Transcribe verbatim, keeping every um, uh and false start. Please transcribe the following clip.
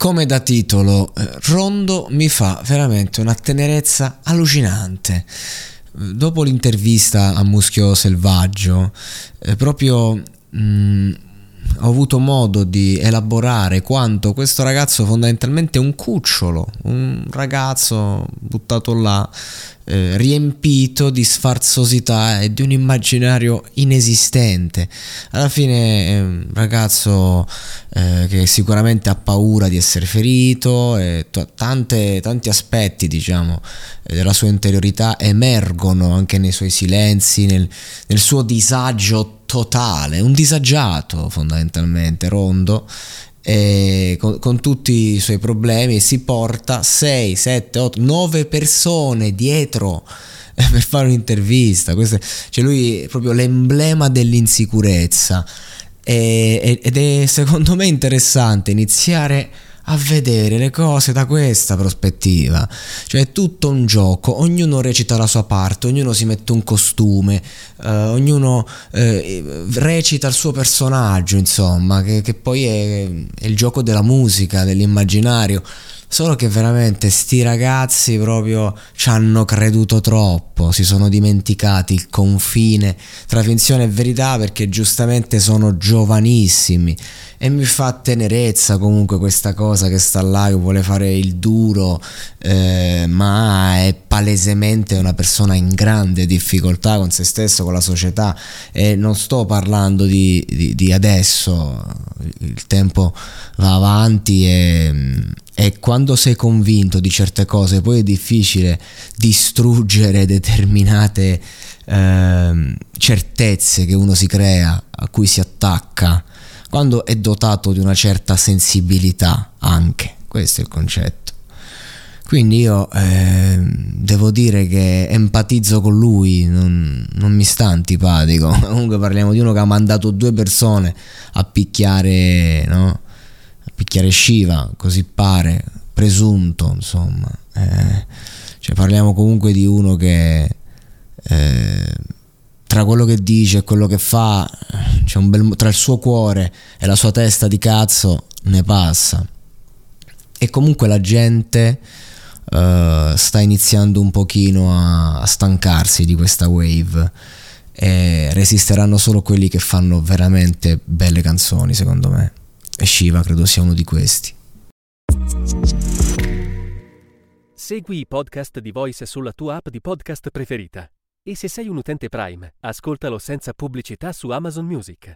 come da titolo, Rondo mi fa veramente una tenerezza allucinante. Dopo l'intervista a Muschio Selvaggio, eh, proprio mh, ho avuto modo di elaborare quanto questo ragazzo, fondamentalmente un cucciolo, un ragazzo buttato là, eh, riempito di sfarzosità e di un immaginario inesistente. Alla fine è un ragazzo eh, che sicuramente ha paura di essere ferito, e t- tante, tanti aspetti, diciamo, della sua interiorità emergono anche nei suoi silenzi, nel, nel suo disagio totale, un disagiato fondamentalmente Rondo, e con, con tutti i suoi problemi, si porta sei, sette, otto, nove persone dietro per fare un'intervista. Queste, cioè lui è proprio l'emblema dell'insicurezza, e, ed è secondo me interessante iniziare a vedere le cose da questa prospettiva. Cioè è tutto un gioco, ognuno recita la sua parte, ognuno si mette un costume, eh, ognuno eh, recita il suo personaggio, insomma, che, che poi è, è il gioco della musica, dell'immaginario. Solo che veramente sti ragazzi proprio ci hanno creduto troppo, si sono dimenticati il confine tra finzione e verità, perché giustamente sono giovanissimi. E mi fa tenerezza comunque questa cosa che sta là, che vuole fare il duro, eh, ma è palesemente una persona in grande difficoltà con se stesso, con la società. E non sto parlando di, di, di adesso, il tempo va avanti e... E quando sei convinto di certe cose, poi è difficile distruggere determinate eh, certezze che uno si crea, a cui si attacca, quando è dotato di una certa sensibilità anche. Questo è il concetto. Quindi io eh, devo dire che empatizzo con lui, non, non mi sta antipatico. Comunque parliamo di uno che ha mandato due persone a picchiare, no? Picchiare Shiva, così pare, presunto, insomma, eh, cioè parliamo comunque di uno che eh, tra quello che dice e quello che fa, c'è un bel, tra il suo cuore e la sua testa di cazzo ne passa. E comunque la gente eh, sta iniziando un pochino a, a stancarsi di questa wave, e resisteranno solo quelli che fanno veramente belle canzoni, secondo me. E Shiva credo sia uno di questi. Segui i podcast di Voice sulla tua app di podcast preferita. E se sei un utente Prime, ascoltalo senza pubblicità su Amazon Music.